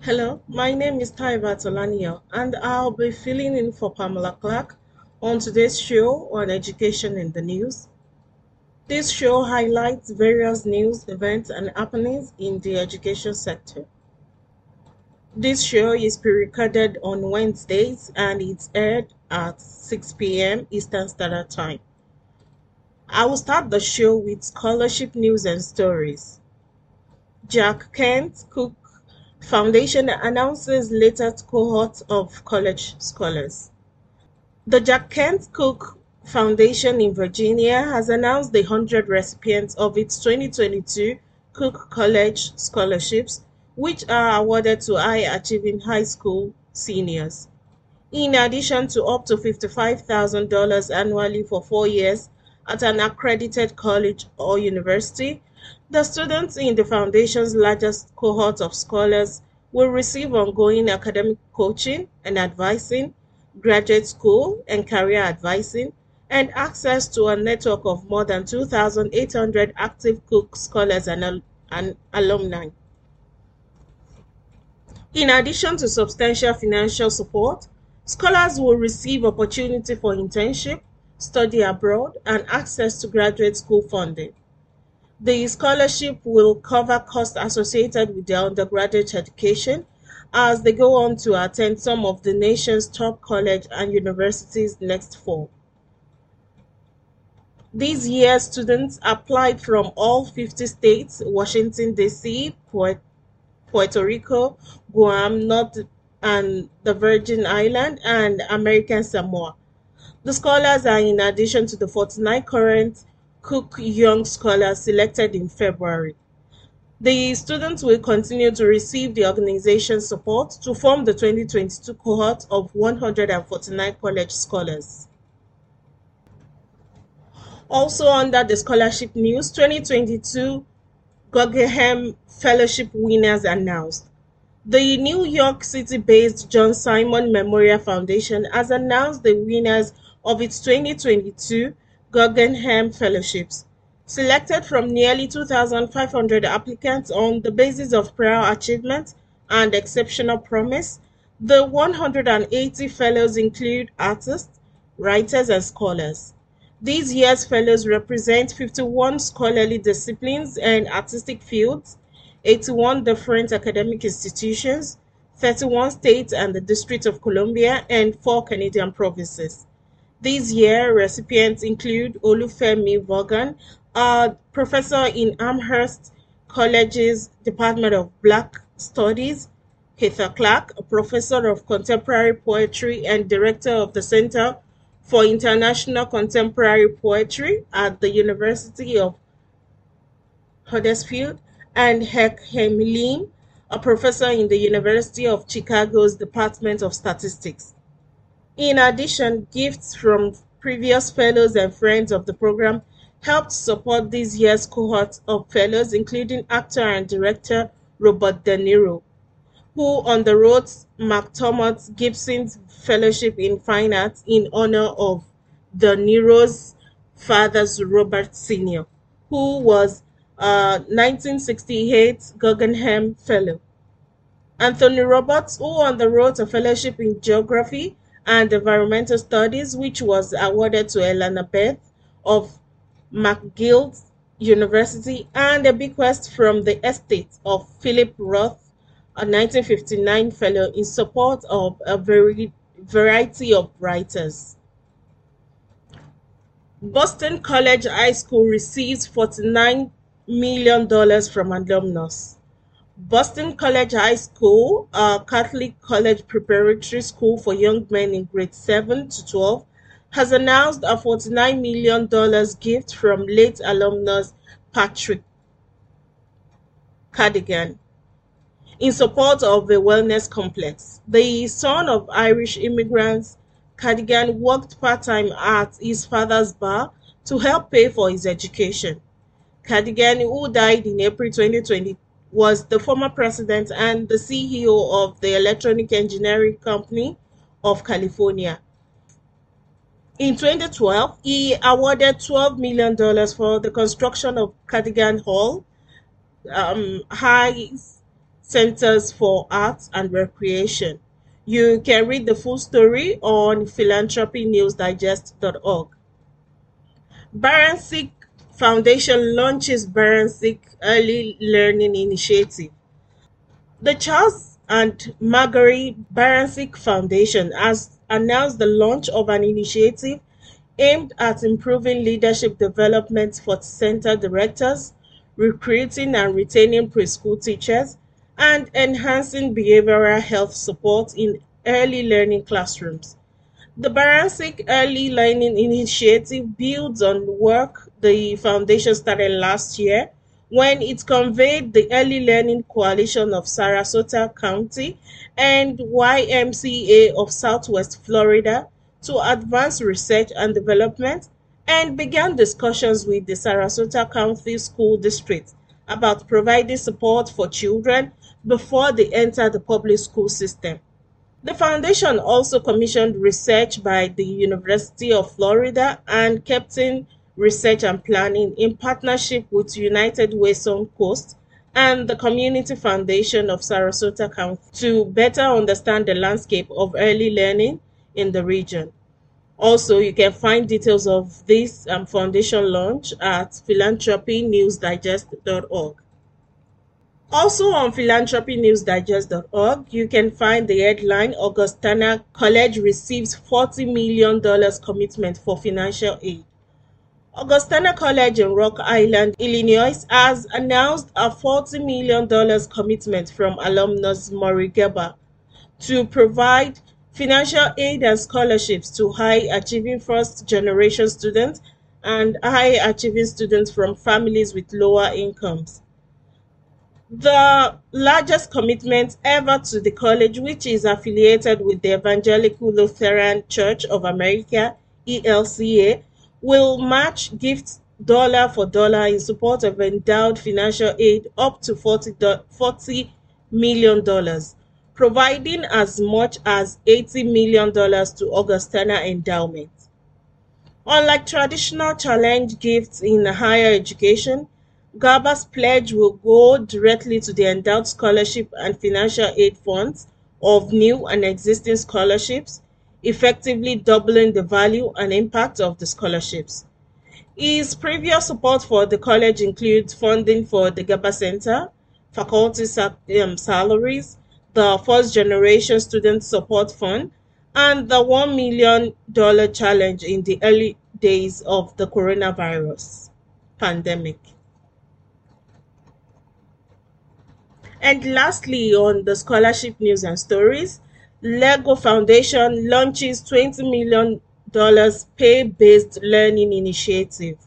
Hello, my name is Taibat Olaniyan, and I'll be filling in for Pamela Clark on today's show on Education in the News. This show highlights various news, events, and happenings in the education sector. This show is pre-recorded on Wednesdays and it's aired at 6 p.m. Eastern Standard Time. I will start the show with scholarship news and stories. Jack Kent Cooke Foundation announces latest cohort of college scholars. The Jack Kent Cooke Foundation in Virginia has announced the 100 recipients of its 2022 Cooke College scholarships, which are awarded to high-achieving high school seniors. In addition to up to $55,000 annually for 4 years at an accredited college or university, the students in the foundation's largest cohort of scholars will receive ongoing academic coaching and advising, graduate school and career advising, and access to a network of more than 2,800 active Cooke scholars and alumni. In addition to substantial financial support, scholars will receive opportunity for internship, study abroad, and access to graduate school funding. The scholarship will cover costs associated with their undergraduate education as they go on to attend some of the nation's top colleges and universities next fall. This year, students applied from all 50 states, Washington, D.C., Puerto Rico, Guam, North and the Virgin Islands, and American Samoa. The scholars are in addition to the 49 current Cooke Young Scholars selected in February. The students will continue to receive the organization's support to form the 2022 cohort of 149 college scholars. Also under the scholarship news, 2022 Guggenheim Fellowship winners announced. The New York City-based John Simon Memorial Foundation has announced the winners of its 2022 Guggenheim Fellowships, selected from nearly 2,500 applicants on the basis of prior achievement and exceptional promise. The 180 fellows include artists, writers, and scholars. This year's fellows represent 51 scholarly disciplines and artistic fields, 81 different academic institutions, 31 states and the District of Columbia, and 4 Canadian provinces. This year, recipients include Olufemi Vaughan, a professor in Amherst College's Department of Black Studies, Heather Clark, a professor of contemporary poetry and director of the Center for International Contemporary Poetry at the University of Huddersfield, and Heck Hemelin, a professor in the University of Chicago's Department of Statistics. In addition, gifts from previous fellows and friends of the program helped support this year's cohort of fellows, including actor and director Robert De Niro, who underwrote McDermott's Gibson Fellowship in Fine Arts in honor of De Niro's father, Robert Sr., who was a 1968 Guggenheim Fellow. Anthony Roberts, who underwrote a fellowship in geography, and Environmental Studies, which was awarded to Elena Beth of McGill University, and a bequest from the estate of Philip Roth, a 1959 fellow, in support of a variety of writers. Boston College High School receives $49 million from alumnus. Boston College High School, a Catholic college preparatory school for young men in grade 7 to 12, has announced a $49 million gift from late alumnus Patrick Cardigan in support of a wellness complex. The son of Irish immigrants, Cadigan worked part-time at his father's bar to help pay for his education. Cadigan, who died in April 2020, was the former president and the CEO of the Electronic Engineering Company of California. In 2012, he awarded $12 million for the construction of Cadigan Hall, high centers for arts and recreation. You can read the full story on philanthropynewsdigest.org. Berencic Foundation launches Berencic Early Learning Initiative. The Charles and Marguerite Berencic Foundation has announced the launch of an initiative aimed at improving leadership development for center directors, recruiting and retaining preschool teachers, and enhancing behavioral health support in early learning classrooms. The Berencic Early Learning Initiative builds on work the foundation started last year when it convened the Early Learning Coalition of Sarasota County and YMCA of Southwest Florida to advance research and development, and began discussions with the Sarasota County School District about providing support for children before they enter the public school system. The foundation also commissioned research by the University of Florida and Kempton Research and Planning in partnership with United Way Suncoast and the Community Foundation of Sarasota County to better understand the landscape of early learning in the region. Also, you can find details of this foundation launch at philanthropynewsdigest.org. Also on philanthropynewsdigest.org, you can find the headline, Augustana College receives $40 million commitment for financial aid. Augustana College in Rock Island, Illinois, has announced a $40 million commitment from alumnus Maury Geber to provide financial aid and scholarships to high-achieving first-generation students and high-achieving students from families with lower incomes. The largest commitment ever to the college, which is affiliated with the Evangelical Lutheran Church of America, ELCA, will match gifts dollar for dollar in support of endowed financial aid up to $40 million, providing as much as $80 million to Augustana Endowment. Unlike traditional challenge gifts in higher education, Geber's pledge will go directly to the endowed scholarship and financial aid funds of new and existing scholarships, effectively doubling the value and impact of the scholarships. His previous support for the college includes funding for the Geber Center, faculty salaries, the First Generation Student Support Fund, and the $1 million challenge in the early days of the coronavirus pandemic. And lastly, on the scholarship news and stories, LEGO Foundation launches $20 million pay-based learning initiative.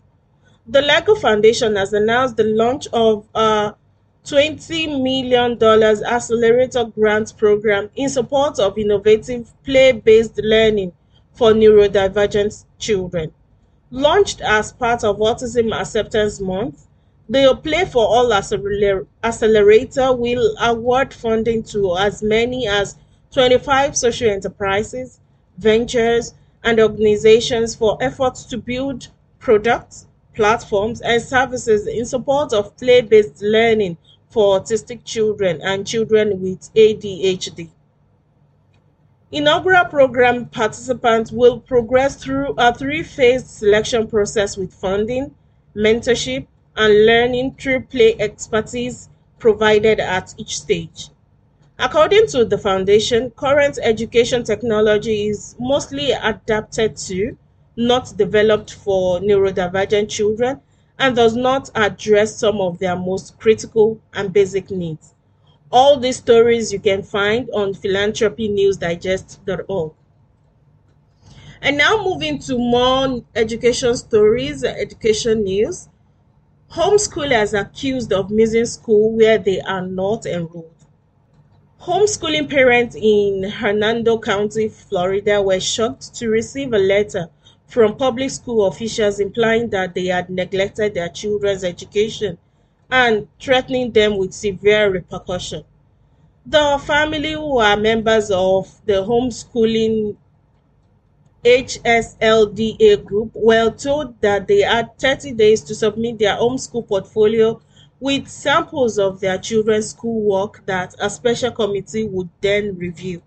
The LEGO Foundation has announced the launch of a $20 million accelerator grant program in support of innovative play-based learning for neurodivergent children. Launched as part of Autism Acceptance Month, the Play for All Accelerator will award funding to as many as 25 social enterprises, ventures, and organizations for efforts to build products, platforms, and services in support of play-based learning for autistic children and children with ADHD. Inaugural program participants will progress through a three-phase selection process with funding, mentorship, and learning through play expertise provided at each stage. According to the foundation, current education technology is mostly adapted to, not developed for neurodivergent children, and does not address some of their most critical and basic needs. All these stories you can find on philanthropynewsdigest.org. And now moving to more education stories, education news. Homeschoolers accused of missing school where they are not enrolled. Homeschooling parents in Hernando County, Florida, were shocked to receive a letter from public school officials implying that they had neglected their children's education and threatening them with severe repercussion. The family, who are members of the homeschooling HSLDA group, were told that they had 30 days to submit their homeschool portfolio with samples of their children's schoolwork that a special committee would then review.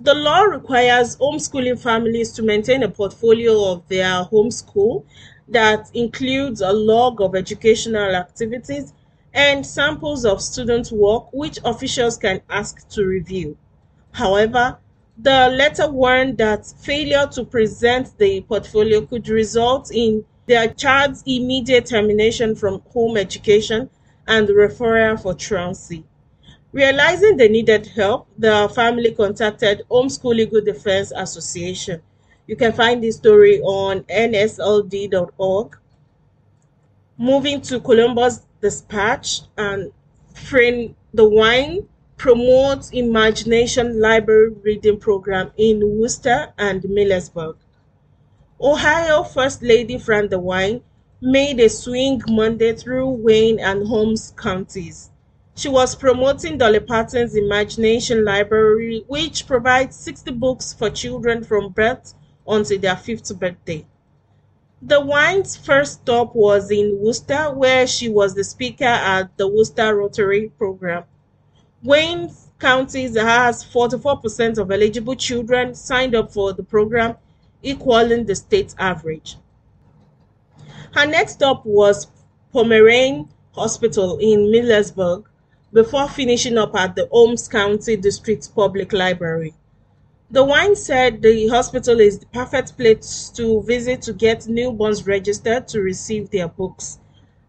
The law requires homeschooling families to maintain a portfolio of their homeschool that includes a log of educational activities and samples of student work, which officials can ask to review. However, the letter warned that failure to present the portfolio could result in their child's immediate termination from home education and referral for truancy. Realizing they needed help, the family contacted Homeschool Legal Defense Association. You can find this story on nsld.org. Moving to Columbus Dispatch, and Fran DeWine promotes Imagination Library Reading Program in Worcester and Millersburg. Ohio First Lady Fran DeWine made a swing Monday through Wayne and Holmes counties. She was promoting Dolly Parton's Imagination Library, which provides 60 books for children from birth until their 5th birthday. DeWine's first stop was in Worcester, where she was the speaker at the Worcester Rotary Program. Wayne County has 44% of eligible children signed up for the program, equaling the state's average. Her next stop was Pomeranian Hospital in Millersburg, before finishing up at the Holmes County District Public Library. DeWine said the hospital is the perfect place to visit to get newborns registered to receive their books.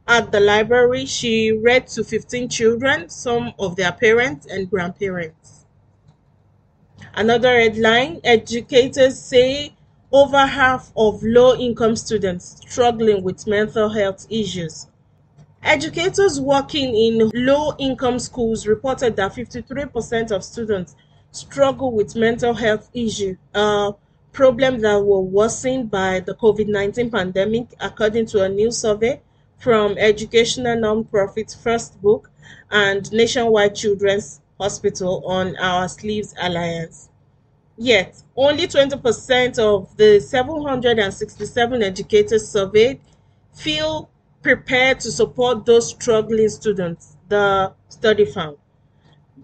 At the library, she read to 15 children, some of their parents and grandparents. Another headline, educators say over half of low-income students struggling with mental health issues. Educators working in low-income schools reported that 53% of students struggle with mental health issues, a problem that was worsened by the COVID-19 pandemic, according to a new survey from educational nonprofit First Book and Nationwide Children's Hospital on Our Sleeves Alliance. Yet, only 20% of the 767 educators surveyed feel prepared to support those struggling students, the study found.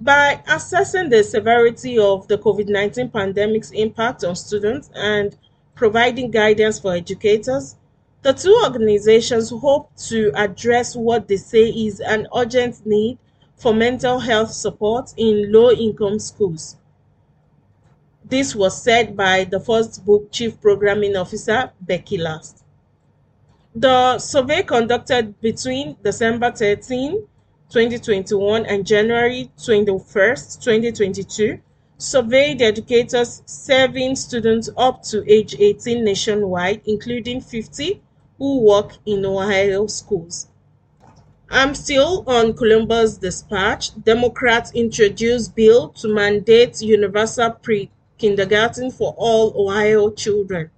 By assessing the severity of the COVID-19 pandemic's impact on students and providing guidance for educators, the two organizations hope to address what they say is an urgent need for mental health support in low-income schools. This was said by the First Book Chief Programming Officer, Becky Last. The survey conducted between December 13, 2021 and January 21, 2022 surveyed educators serving students up to age 18 nationwide, including 50 who work in Ohio schools. I'm still on Columbus Dispatch. Democrats introduce bill to mandate universal pre-kindergarten for all Ohio children.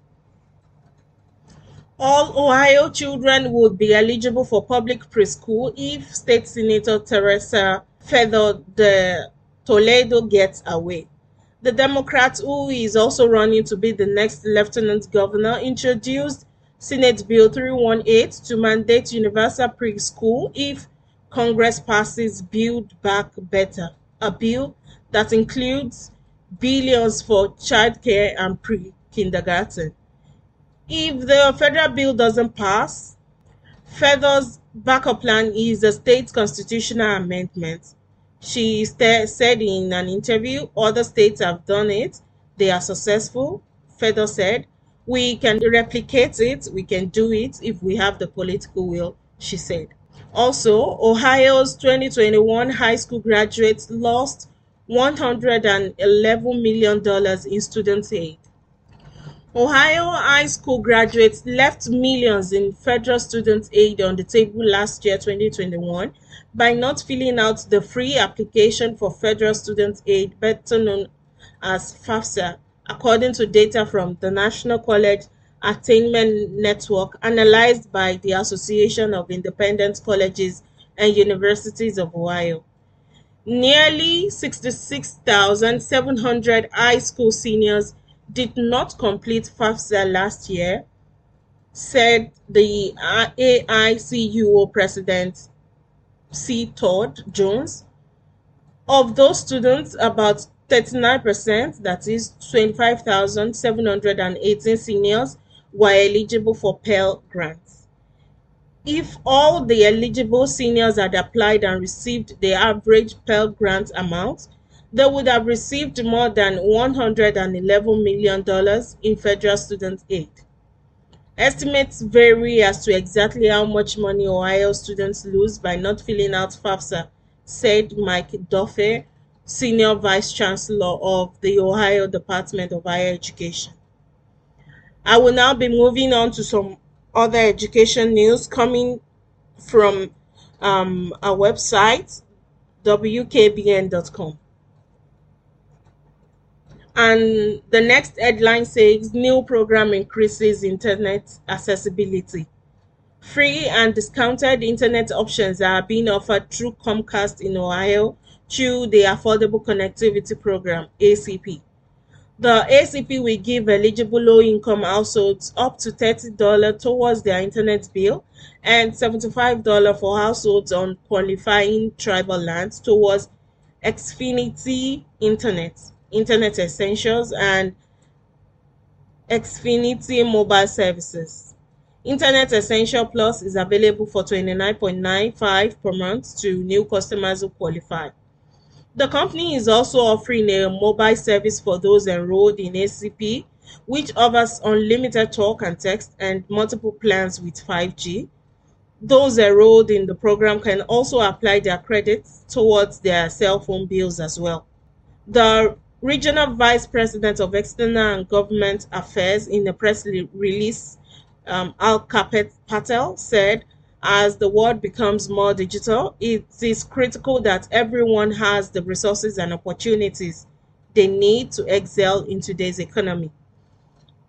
All Ohio children would be eligible for public preschool if State Senator Teresa Fedor de Toledo gets away. The Democrat, who is also running to be the next lieutenant governor, introduced Senate Bill 318 to mandate universal preschool if Congress passes Build Back Better, a bill that includes billions for childcare and pre-kindergarten. If the federal bill doesn't pass, Fedor's backup plan is a state constitutional amendment. She said in an interview, other states have done it. They are successful. Fedor said, we can replicate it. We can do it if we have the political will, she said. Also, Ohio's 2021 high school graduates lost $111 million in student aid. Ohio high school graduates left millions in federal student aid on the table last year, 2021, by not filling out the free application for federal student aid, better known as FAFSA, according to data from the National College Attainment Network analyzed by the Association of Independent Colleges and Universities of Ohio. Nearly 66,700 high school seniors did not complete FAFSA last year, said the AICUO president, C. Todd Jones. Of those students, about 39%, that is 25,718 seniors, were eligible for Pell grants. If all the eligible seniors had applied and received the average Pell grant amount, they would have received more than $111 million in federal student aid. Estimates vary as to exactly how much money Ohio students lose by not filling out FAFSA, said Mike Duffy, Senior Vice Chancellor of the Ohio Department of Higher Education. I will now be moving on to some other education news coming from our website, wkbn.com. And the next headline says, new program increases internet accessibility. Free and discounted internet options are being offered through Comcast in Ohio through the Affordable Connectivity Program, ACP. The ACP will give eligible low-income households up to $30 towards their internet bill and $75 for households on qualifying tribal lands towards Xfinity Internet, Internet Essentials, and Xfinity Mobile Services. Internet Essential Plus is available for $29.95 per month to new customers who qualify. The company is also offering a mobile service for those enrolled in ACP, which offers unlimited talk and text and multiple plans with 5G. Those enrolled in the program can also apply their credits towards their cell phone bills as well. The Regional Vice President of External and Government Affairs, in a press release, Al Kapet Patel, said, as the world becomes more digital, it is critical that everyone has the resources and opportunities they need to excel in today's economy.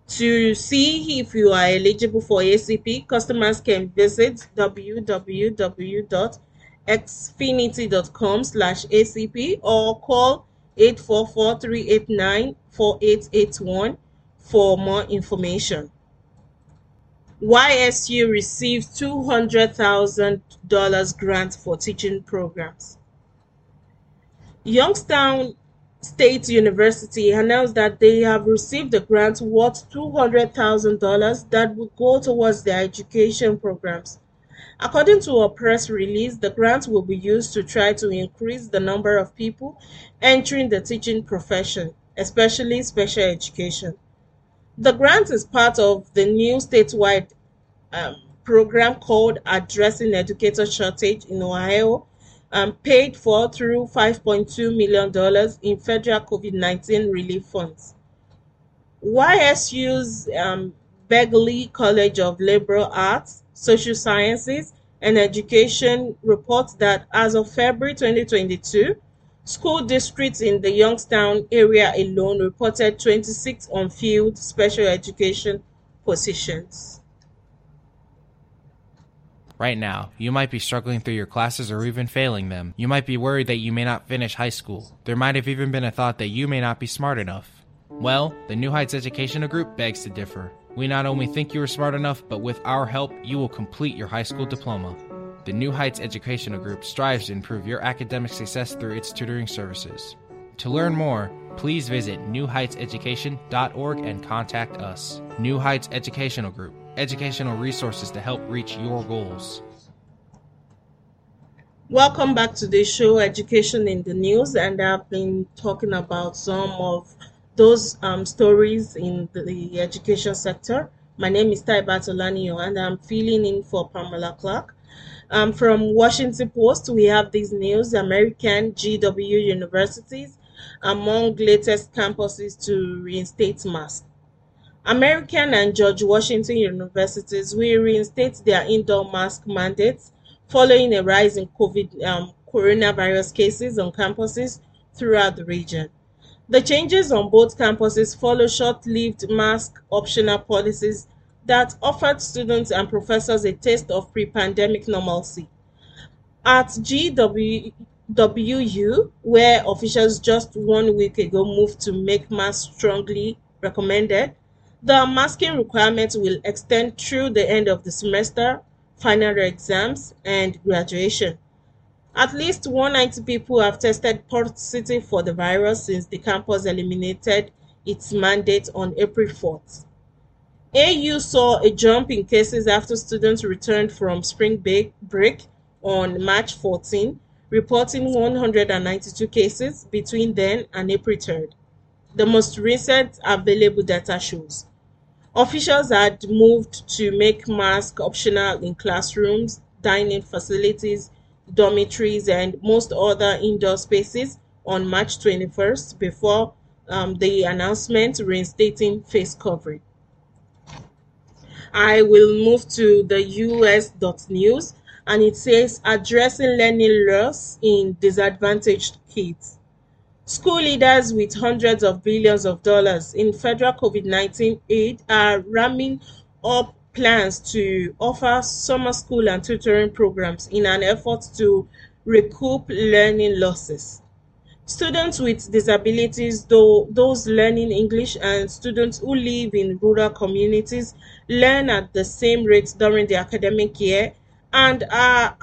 To see if you are eligible for ACP, customers can visit www.xfinity.com/ACP or call 844-389-4881 for more information. YSU receives $200,000 grant for teaching programs. Youngstown State University announced that they have received a grant worth $200,000 that will go towards their education programs. According to a press release, the grant will be used to try to increase the number of people entering the teaching profession, especially special education. The grant is part of the new statewide program called Addressing Educator Shortage in Ohio, paid for through $5.2 million in federal COVID-19 relief funds. YSU's Bagley College of Liberal Arts, Social Sciences, and Education reports that as of February 2022, school districts in the Youngstown area alone reported 26 on-field special education positions. Right now, you might be struggling through your classes or even failing them. You might be worried that you may not finish high school. There might have even been a thought that you may not be smart enough. Well, the New Heights Educational Group begs to differ. We not only think you are smart enough, but with our help, you will complete your high school diploma. The New Heights Educational Group strives to improve your academic success through its tutoring services. To learn more, please visit newheightseducation.org and contact us. New Heights Educational Group, educational resources to help reach your goals. Welcome back to the show, Education in the News, and I've been talking about some of those stories in the education sector. My name is Taibat Olaniyan, and I'm filling in for Pamela Clark. From Washington Post, we have these news. American GW universities among latest campuses to reinstate masks. American and George Washington universities will reinstate their indoor mask mandates following a rise in coronavirus cases on campuses throughout the region. The changes on both campuses follow short-lived mask optional policies that offered students and professors a taste of pre-pandemic normalcy. At GWU, where officials just 1 week ago moved to make masks strongly recommended, the masking requirements will extend through the end of the semester, final exams, and graduation. At least 190 people have tested positive for the virus since the campus eliminated its mandate on April 4th. AU saw a jump in cases after students returned from spring break on March 14, reporting 192 cases between then and April 3rd, the most recent available data shows. Officials had moved to make masks optional in classrooms, dining facilities, dormitories, and most other indoor spaces on March 21st before the announcement reinstating face covering. I will move to the US.news, and it says addressing learning loss in disadvantaged kids. School leaders with hundreds of billions of dollars in federal COVID-19 aid are ramming up plans to offer summer school and tutoring programs in an effort to recoup learning losses. Students with disabilities, those learning English, and students who live in rural communities learn at the same rates during the academic year and are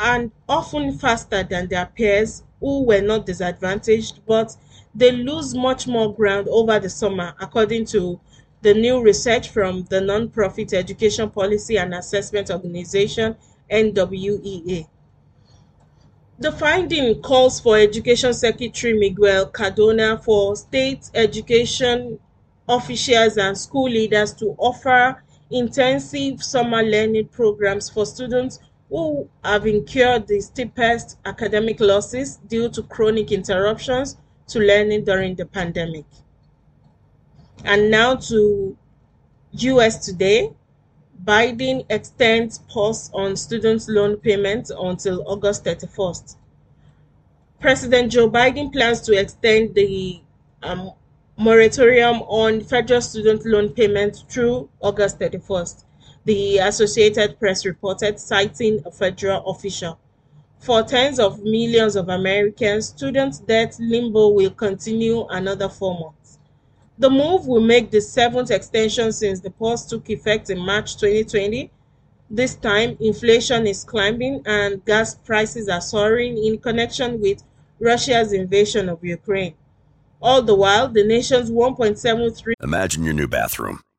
often faster than their peers who were not disadvantaged, but they lose much more ground over the summer, according to the new research from the Nonprofit Education Policy and Assessment Organization, NWEA. The finding calls for Education Secretary Miguel Cardona for state education officials and school leaders to offer intensive summer learning programs for students who have incurred the steepest academic losses due to chronic interruptions to learning during the pandemic. And now to U.S. Today. Biden extends pause on students' loan payments until August 31st. President Joe Biden plans to extend the moratorium on federal student loan payments through August 31st, the Associated Press reported, citing a federal official. For tens of millions of Americans, student debt limbo will continue another 4 months. The move will make the seventh extension since the pause took effect in March 2020. This time, inflation is climbing and gas prices are soaring in connection with Russia's invasion of Ukraine. All the while, the nation's 1.73... Imagine your new bathroom.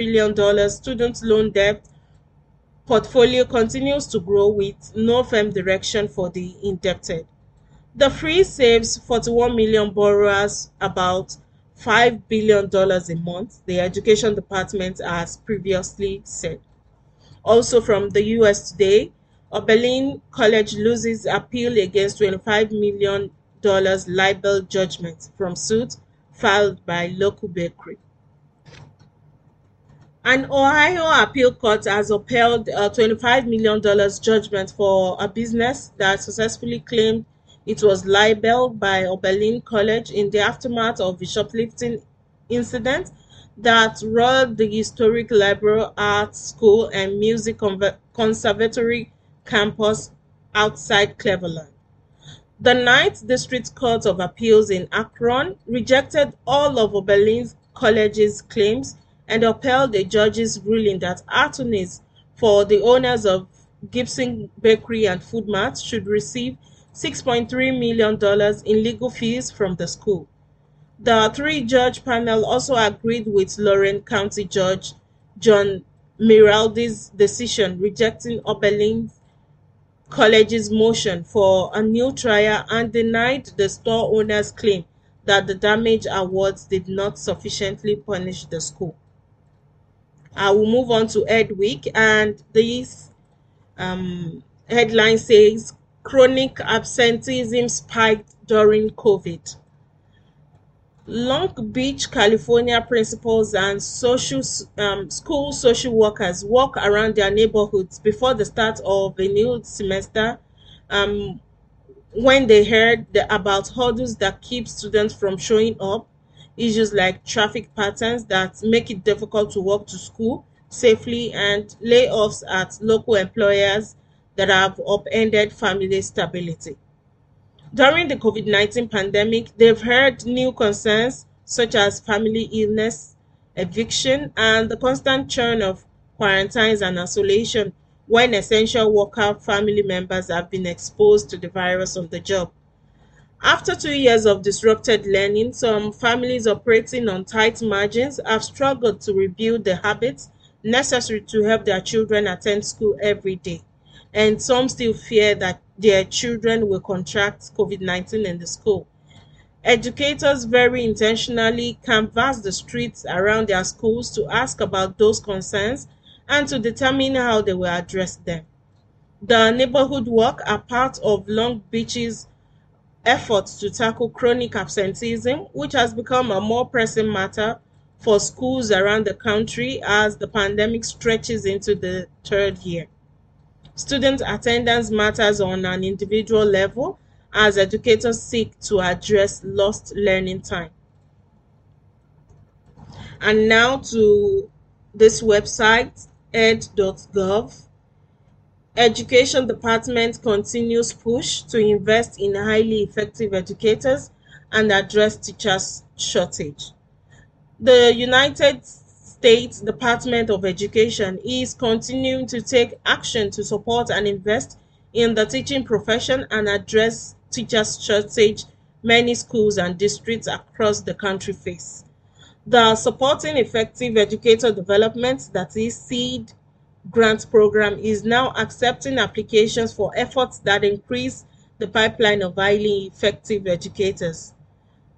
$1 billion student loan debt portfolio continues to grow with no firm direction for the indebted. The freeze saves 41 million borrowers about $5 billion a month, the Education Department has previously said. Also from the U.S. today, Oberlin College loses appeal against $25 million libel judgment from suit filed by local bakery. An Ohio appeal court has upheld a $25 million judgment for a business that successfully claimed it was libeled by Oberlin College in the aftermath of a shoplifting incident that robbed the historic liberal arts school and music conservatory campus outside Cleveland. The Ninth District Court of Appeals in Akron rejected all of Oberlin College's claims and upheld the judge's ruling that attorneys for the owners of Gibson Bakery and Food Mart should receive $6.3 million in legal fees from the school. The three-judge panel also agreed with Lorain County Judge John Miraldi's decision rejecting Oberlin College's motion for a new trial and denied the store owner's claim that the damage awards did not sufficiently punish the school. I will move on to Ed Week, and this headline says, Chronic absenteeism spiked during COVID. Long Beach, California principals and school social workers walk around their neighborhoods before the start of a new semester when they heard about hurdles that keep students from showing up, issues like traffic patterns that make it difficult to walk to school safely, and layoffs at local employers that have upended family stability. During the COVID-19 pandemic, they've heard new concerns such as family illness, eviction, and the constant churn of quarantines and isolation when essential worker family members have been exposed to the virus on the job. After 2 years of disrupted learning, some families operating on tight margins have struggled to rebuild the habits necessary to help their children attend school every day. And some still fear that their children will contract COVID-19 in the school. Educators very intentionally canvass the streets around their schools to ask about those concerns and to determine how they will address them. The neighborhood walk are part of Long Beach's efforts to tackle chronic absenteeism, which has become a more pressing matter for schools around the country as the pandemic stretches into the third year. Student attendance matters on an individual level as educators seek to address lost learning time. And now to this website, ed.gov. Education Department continues push to invest in highly effective educators and address teachers' shortage. The United States Department of Education is continuing to take action to support and invest in the teaching profession and address teachers' shortage many schools and districts across the country face. The Supporting Effective Educator Development, that is SEED, grant program is now accepting applications for efforts that increase the pipeline of highly effective educators.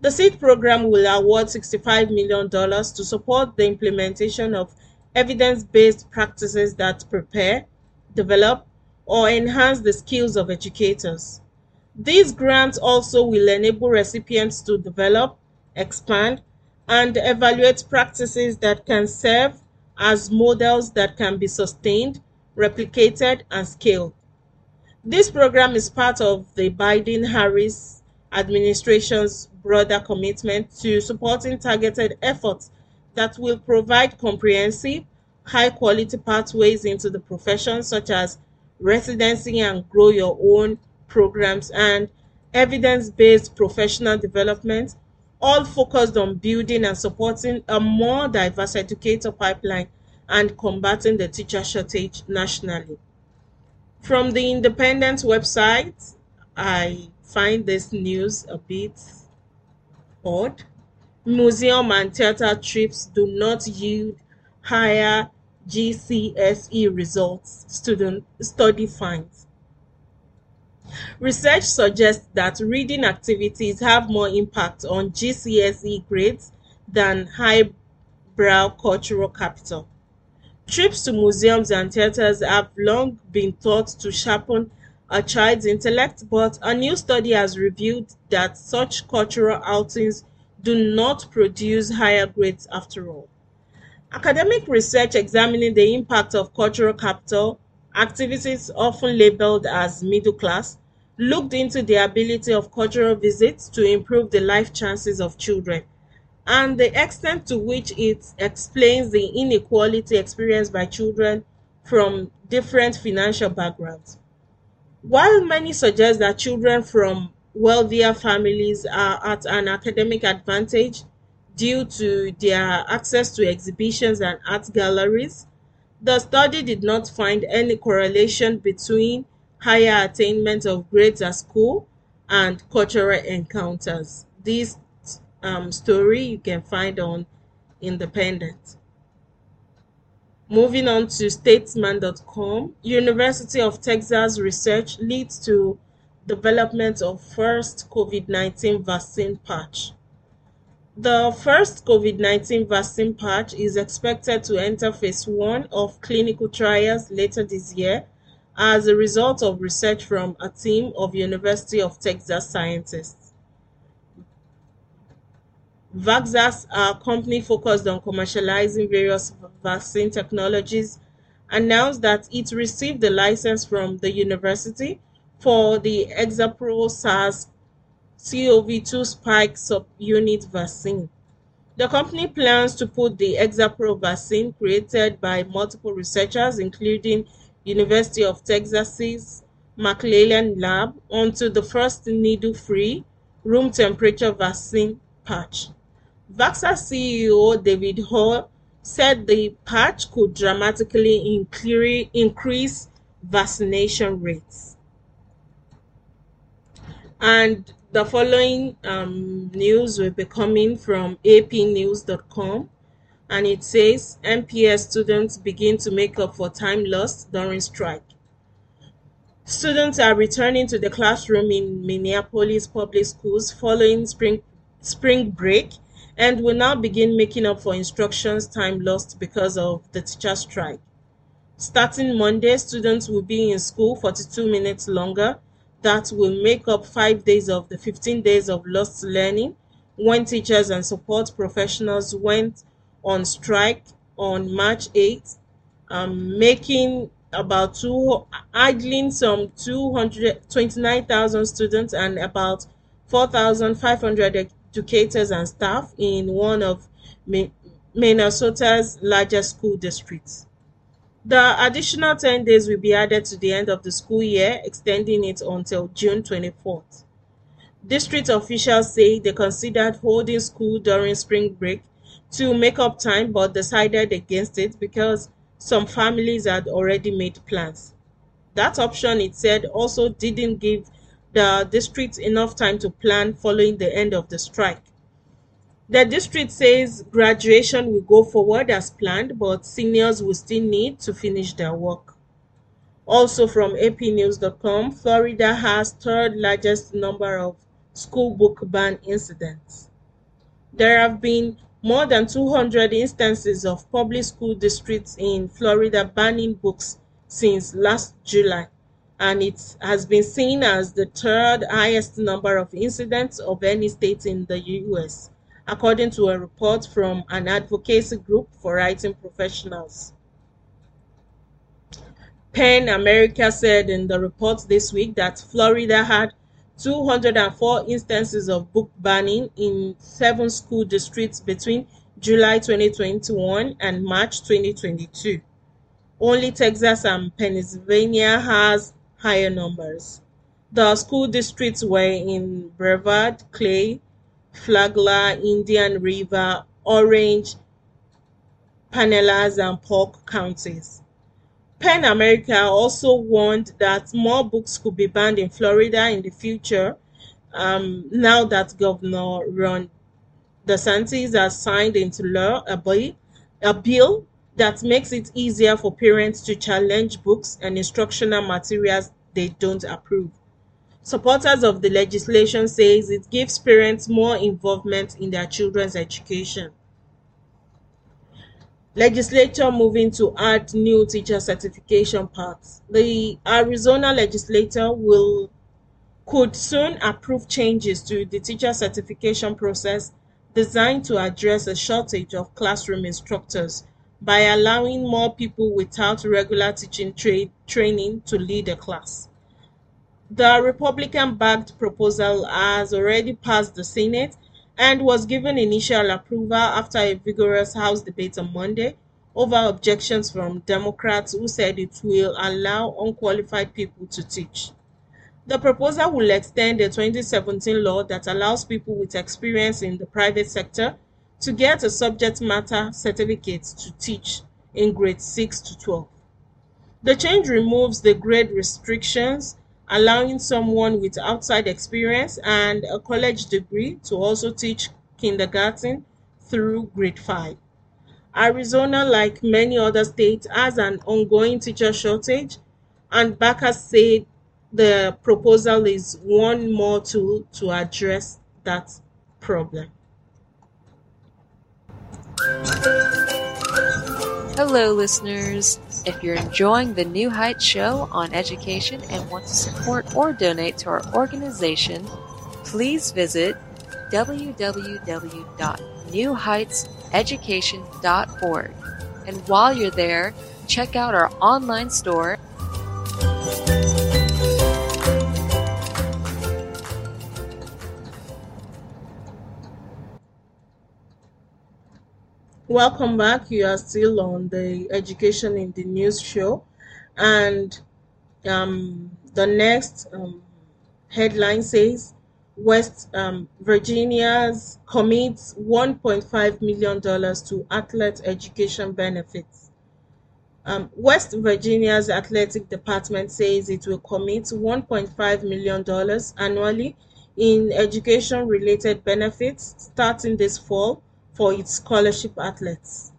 The SEED program will award $65 million to support the implementation of evidence-based practices that prepare, develop, or enhance the skills of educators. These grants also will enable recipients to develop, expand, and evaluate practices that can serve as models that can be sustained, replicated, and scaled. This program is part of the Biden-Harris administration's broader commitment to supporting targeted efforts that will provide comprehensive, high-quality pathways into the profession, such as residency and grow your own programs and evidence-based professional development, all focused on building and supporting a more diverse educator pipeline and combating the teacher shortage nationally. From the Independent website, I find this news a bit odd. Museum and theater trips do not yield higher GCSE results, student study finds. Research suggests that reading activities have more impact on GCSE grades than highbrow cultural capital. Trips to museums and theaters have long been thought to sharpen a child's intellect, but a new study has revealed that such cultural outings do not produce higher grades after all. Academic research examining the impact of cultural capital activities, often labeled as middle class, looked into the ability of cultural visits to improve the life chances of children and the extent to which it explains the inequality experienced by children from different financial backgrounds. While many suggest that children from wealthier families are at an academic advantage due to their access to exhibitions and art galleries, the study did not find any correlation between higher attainment of grades at school and cultural encounters. This story you can find on Independent. Moving on to statesman.com, University of Texas research leads to development of first COVID-19 vaccine patch. The first COVID-19 vaccine patch is expected to enter phase 1 of clinical trials later this year as a result of research from a team of University of Texas scientists. Vaxxas, a company focused on commercializing various vaccine technologies, announced that it received the license from the university for the Exapro SARS-CoV-2 spike subunit vaccine. The company plans to put the Exapro vaccine, created by multiple researchers, including University of Texas's McLellan lab, onto the first needle-free, room-temperature vaccine patch. Vaxxas CEO David Hall said the patch could dramatically increase vaccination rates. And the following news will be coming from apnews.com, and it says MPS students begin to make up for time lost during strike. Students are returning to the classroom in Minneapolis public schools following spring break and will now begin making up for instructions time lost because of the teacher strike. Starting Monday, students will be in school 42 minutes longer. That will make up 5 days of the 15 days of lost learning when teachers and support professionals went on strike on March 8th, idling some 229,000 students and about 4,500 educators and staff in one of Minnesota's largest school districts. The additional 10 days will be added to the end of the school year, extending it until June 24th. District officials say they considered holding school during spring break to make up time, but decided against it because some families had already made plans. That option, it said, also didn't give the district enough time to plan following the end of the strike. The district says graduation will go forward as planned, but seniors will still need to finish their work. Also from apnews.com, Florida has third largest number of school book ban incidents. There have been more than 200 instances of public school districts in Florida banning books since last July, and it has been seen as the third highest number of incidents of any state in the U.S., according to a report from an advocacy group for writing professionals. PEN America said in the report this week that Florida had 204 instances of book banning in 7 school districts between July 2021 and March 2022. Only Texas and Pennsylvania has higher numbers. The school districts were in Brevard, Clay, Flagler, Indian River, Orange, Pinellas, and Polk counties. PEN America also warned that more books could be banned in Florida in the future, now that Governor Ron DeSantis has signed into law a bill that makes it easier for parents to challenge books and instructional materials they don't approve. Supporters of the legislation say it gives parents more involvement in their children's education. Legislature moving to add new teacher certification paths. The Arizona legislature could soon approve changes to the teacher certification process designed to address a shortage of classroom instructors by allowing more people without regular teaching training to lead a class. The Republican-backed proposal has already passed the Senate and was given initial approval after a vigorous House debate on Monday over objections from Democrats who said it will allow unqualified people to teach. The proposal will extend the 2017 law that allows people with experience in the private sector to get a subject matter certificate to teach in grades 6 to 12. The change removes the grade restrictions, allowing someone with outside experience and a college degree to also teach kindergarten through grade 5. Arizona, like many other states, has an ongoing teacher shortage, and backers said the proposal is one more tool to address that problem. Hello, listeners. If you're enjoying the New Heights show on education and want to support or donate to our organization, please visit www.newheightseducation.org. And while you're there, check out our online store. Welcome back. You are still on the Education in the News show, and the next headline says West Virginia's commits $1.5 million to athlete education benefits. West Virginia's athletic department says it will commit $1.5 million annually in education-related benefits starting this fall for its scholarship athletes.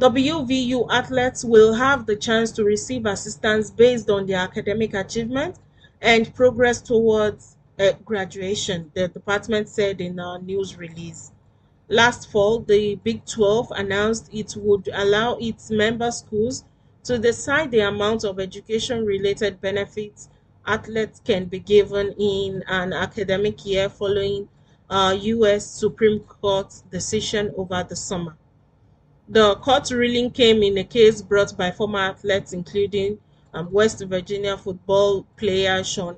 WVU athletes will have the chance to receive assistance based on their academic achievement and progress towards graduation, the department said in a news release. Last fall, the Big 12 announced it would allow its member schools to decide the amount of education-related benefits athletes can be given in an academic year following U.S. Supreme Court's decision over the summer. The court's ruling came in a case brought by former athletes, including West Virginia football player Sean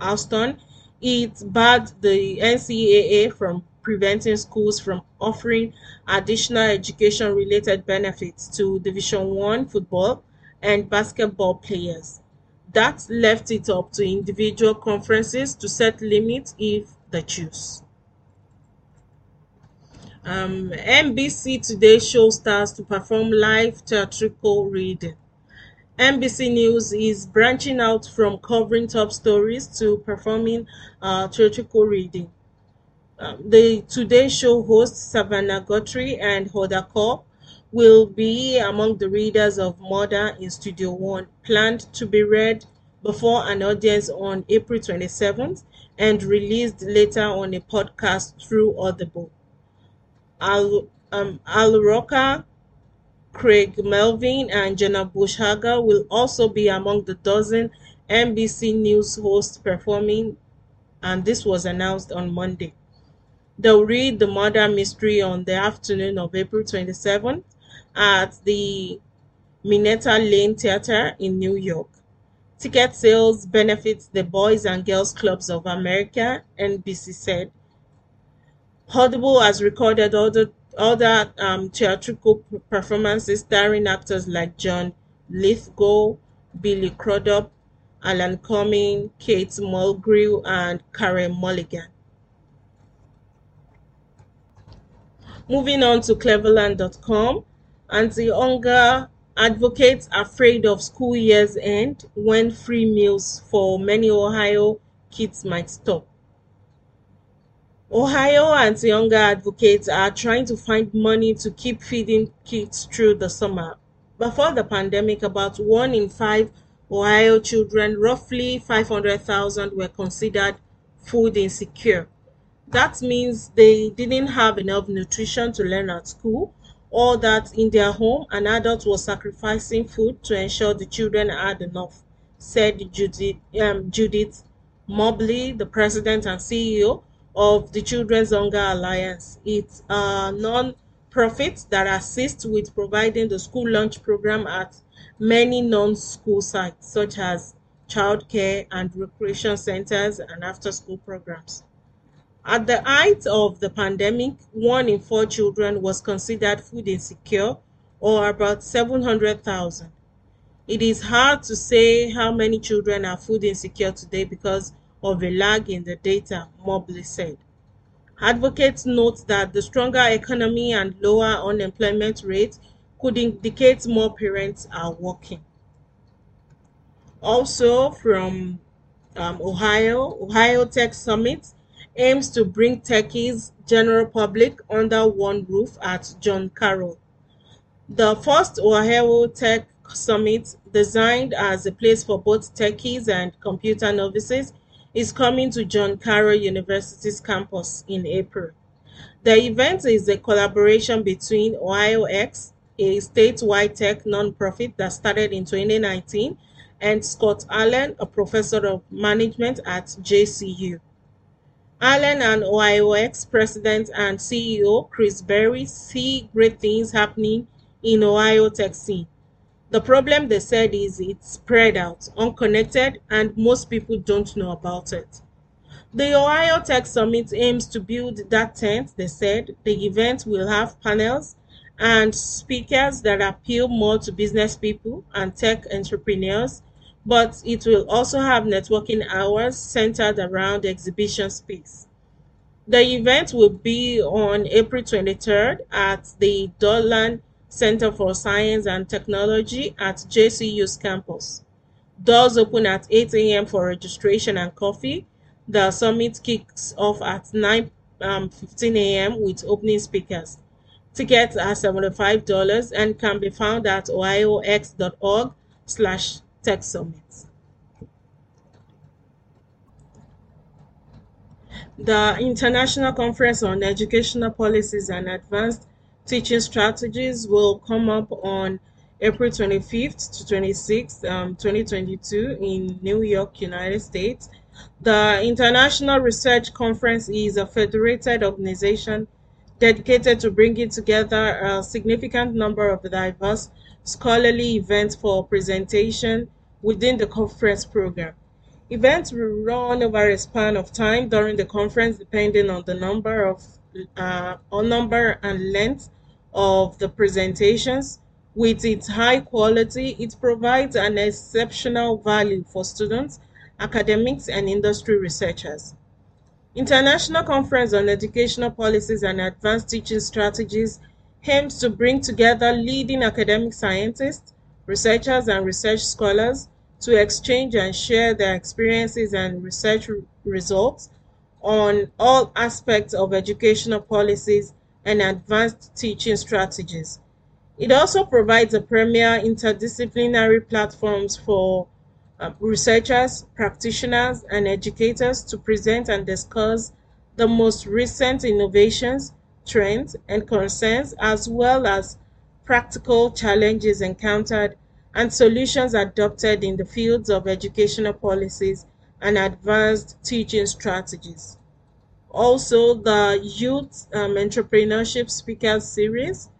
Alston. It barred the NCAA from preventing schools from offering additional education-related benefits to Division I football and basketball players. That left it up to individual conferences to set limits if they choose. NBC Today show stars to perform live theatrical reading. NBC News is branching out from covering top stories to performing theatrical reading. The Today show hosts Savannah Guthrie and Hoda Kaur will be among the readers of Murder in Studio One, planned to be read before an audience on April 27th and released later on a podcast through Audible. Al Roker, Craig Melvin, and Jenna Bush Hager will also be among the dozen NBC News hosts performing, and this was announced on Monday. They'll read the murder mystery on the afternoon of April 27th at the Minetta Lane Theater in New York. Ticket sales benefits the Boys and Girls Clubs of America, NBC said. Audible has recorded other theatrical performances starring actors like John Lithgow, Billy Crudup, Alan Cumming, Kate Mulgrew, and Karen Mulligan. Moving on to Cleveland.com, anti-hunger advocates afraid of school year's end when free meals for many Ohio kids might stop. Ohio anti-hunger advocates are trying to find money to keep feeding kids through the summer. Before the pandemic, about 1 in 5 Ohio children, roughly 500,000, were considered food insecure. That means they didn't have enough nutrition to learn at school, or that in their home an adult was sacrificing food to ensure the children had enough, said Judith Mobley, the president and CEO of the Children's Hunger Alliance. It's a non-profit that assists with providing the school lunch program at many non-school sites, such as childcare and recreation centers and after-school programs. At the height of the pandemic, 1 in 4 children was considered food insecure, or about 700,000. It is hard to say how many children are food insecure today because of a lag in the data, Mobley said. Advocates note that the stronger economy and lower unemployment rate could indicate more parents are working. Also from Ohio Tech Summit aims to bring Tech's general public under one roof at John Carroll. The first Ohio Tech Summit, designed as a place for both techies and computer novices, is coming to John Carroll University's campus in April. The event is a collaboration between OhioX, a statewide tech nonprofit that started in 2019, and Scott Allen, a professor of management at JCU. Allen and OhioX president and CEO Chris Berry see great things happening in Ohio tech scene. The problem, they said, is it's spread out, unconnected, and most people don't know about it. The Ohio Tech Summit aims to build that tent, they said. The event will have panels and speakers that appeal more to business people and tech entrepreneurs, but it will also have networking hours centered around exhibition space. The event will be on April 23rd at the Dolan Center for Science and Technology at JCU's campus. Doors open at 8 a.m. for registration and coffee. The summit kicks off at 9:15 a.m. with opening speakers. Tickets are $75 and can be found at ohiox.org/techsummit. The International Conference on Educational Policies and Advanced Teaching Strategies will come up on April 25th to 26th, 2022 in New York, United States. The International Research Conference is a federated organization dedicated to bringing together a significant number of diverse scholarly events for presentation within the conference program. Events will run over a span of time during the conference, depending on the number and length of the presentations. With its high quality, it provides an exceptional value for students, academics, and industry researchers. International Conference on Educational Policies and Advanced Teaching Strategies aims to bring together leading academic scientists, researchers, and research scholars to exchange and share their experiences and research results on all aspects of educational policies and advanced teaching strategies. It also provides a premier interdisciplinary platforms for researchers, practitioners, and educators to present and discuss the most recent innovations, trends, and concerns, as well as practical challenges encountered and solutions adopted in the fields of educational policies and advanced teaching strategies. Also, the Youth Entrepreneurship Speakers Series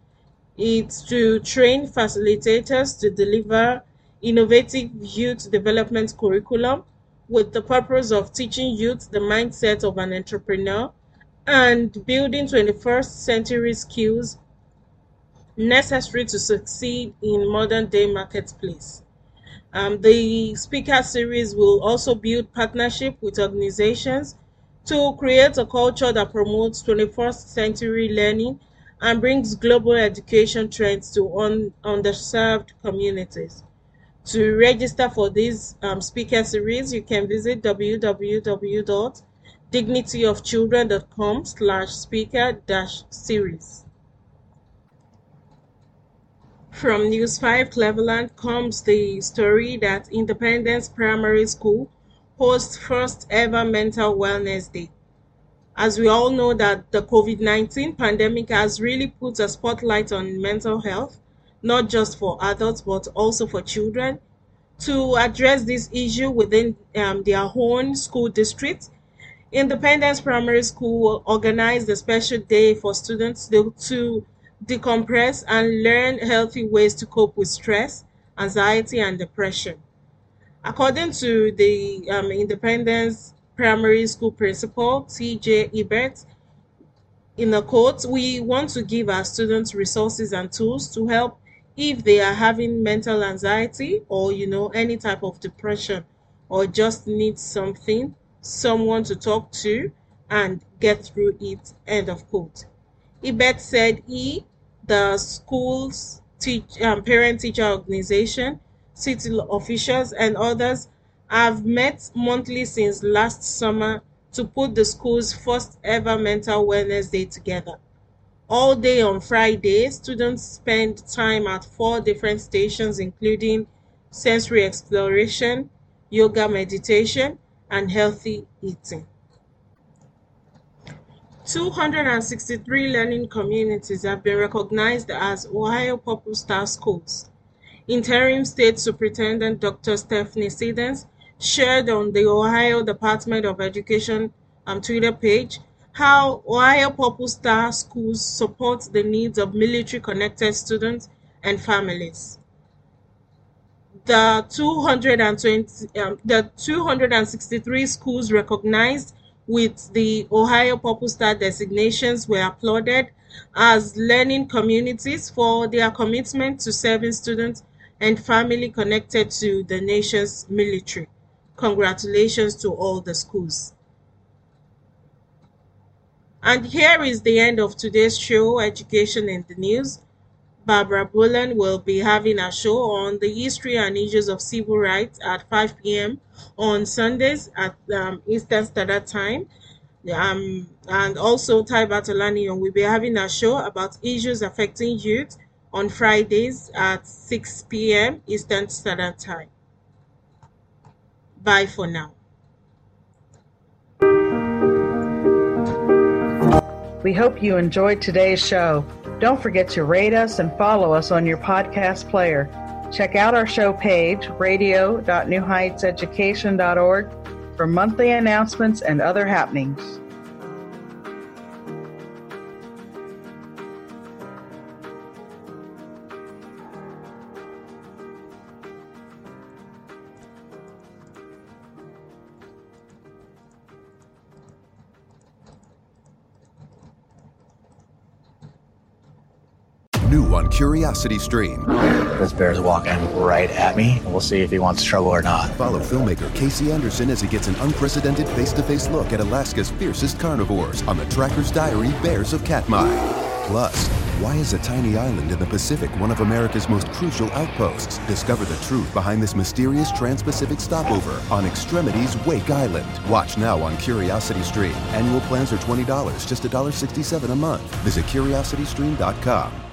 is to train facilitators to deliver innovative youth development curriculum with the purpose of teaching youth the mindset of an entrepreneur and building 21st century skills necessary to succeed in modern-day marketplace. The speaker series will also build partnership with organizations to create a culture that promotes 21st century learning and brings global education trends to underserved communities. To register for this speaker series, you can visit www.dignityofchildren.com/speaker-series. From News 5 Cleveland comes the story that Independence Primary School hosts first ever Mental Wellness Day. As we all know that the COVID-19 pandemic has really put a spotlight on mental health, not just for adults but also for children. To address this issue within their own school district, Independence Primary School organized a special day for students to decompress and learn healthy ways to cope with stress, anxiety, and depression. According to the Independence Primary School Principal, T.J. Ebert, in a quote, "We want to give our students resources and tools to help if they are having mental anxiety or, any type of depression or just need someone to talk to and get through it," end of quote. Ebert said the school's parent-teacher organization, city officials, and others have met monthly since last summer to put the school's first ever Mental Wellness Day together. All day on Friday, students spend time at 4 different stations, including sensory exploration, yoga meditation, and healthy eating. 263 learning communities have been recognized as Ohio Purple Star Schools. Interim State Superintendent Dr. Stephanie Siddons shared on the Ohio Department of Education Twitter page how Ohio Purple Star Schools supports the needs of military-connected students and families. The 263 schools recognized with the Ohio Purple Star designations were applauded as learning communities for their commitment to serving students and family connected to the nation's military. Congratulations to all the schools. And here is the end of today's show, Education in the News. Barbara Bullen will be having a show on the history and issues of civil rights at 5 p.m. on Sundays at Eastern Standard Time. And also Taibat Olaniyan will be having a show about issues affecting youth on Fridays at 6 p.m. Eastern Standard Time. Bye for now. We hope you enjoyed today's show. Don't forget to rate us and follow us on your podcast player. Check out our show page, radio.newheightseducation.org, for monthly announcements and other happenings. New on Curiosity Stream. This bear's walking right at me. We'll see if he wants trouble or not. Follow filmmaker Casey Anderson as he gets an unprecedented face-to-face look at Alaska's fiercest carnivores on The Tracker's Diary: Bears of Katmai. Plus, why is a tiny island in the Pacific one of America's most crucial outposts? Discover the truth behind this mysterious trans-Pacific stopover on Extremities: Wake Island. Watch now on Curiosity Stream. Annual plans are $20, just $1.67 a month. Visit curiositystream.com.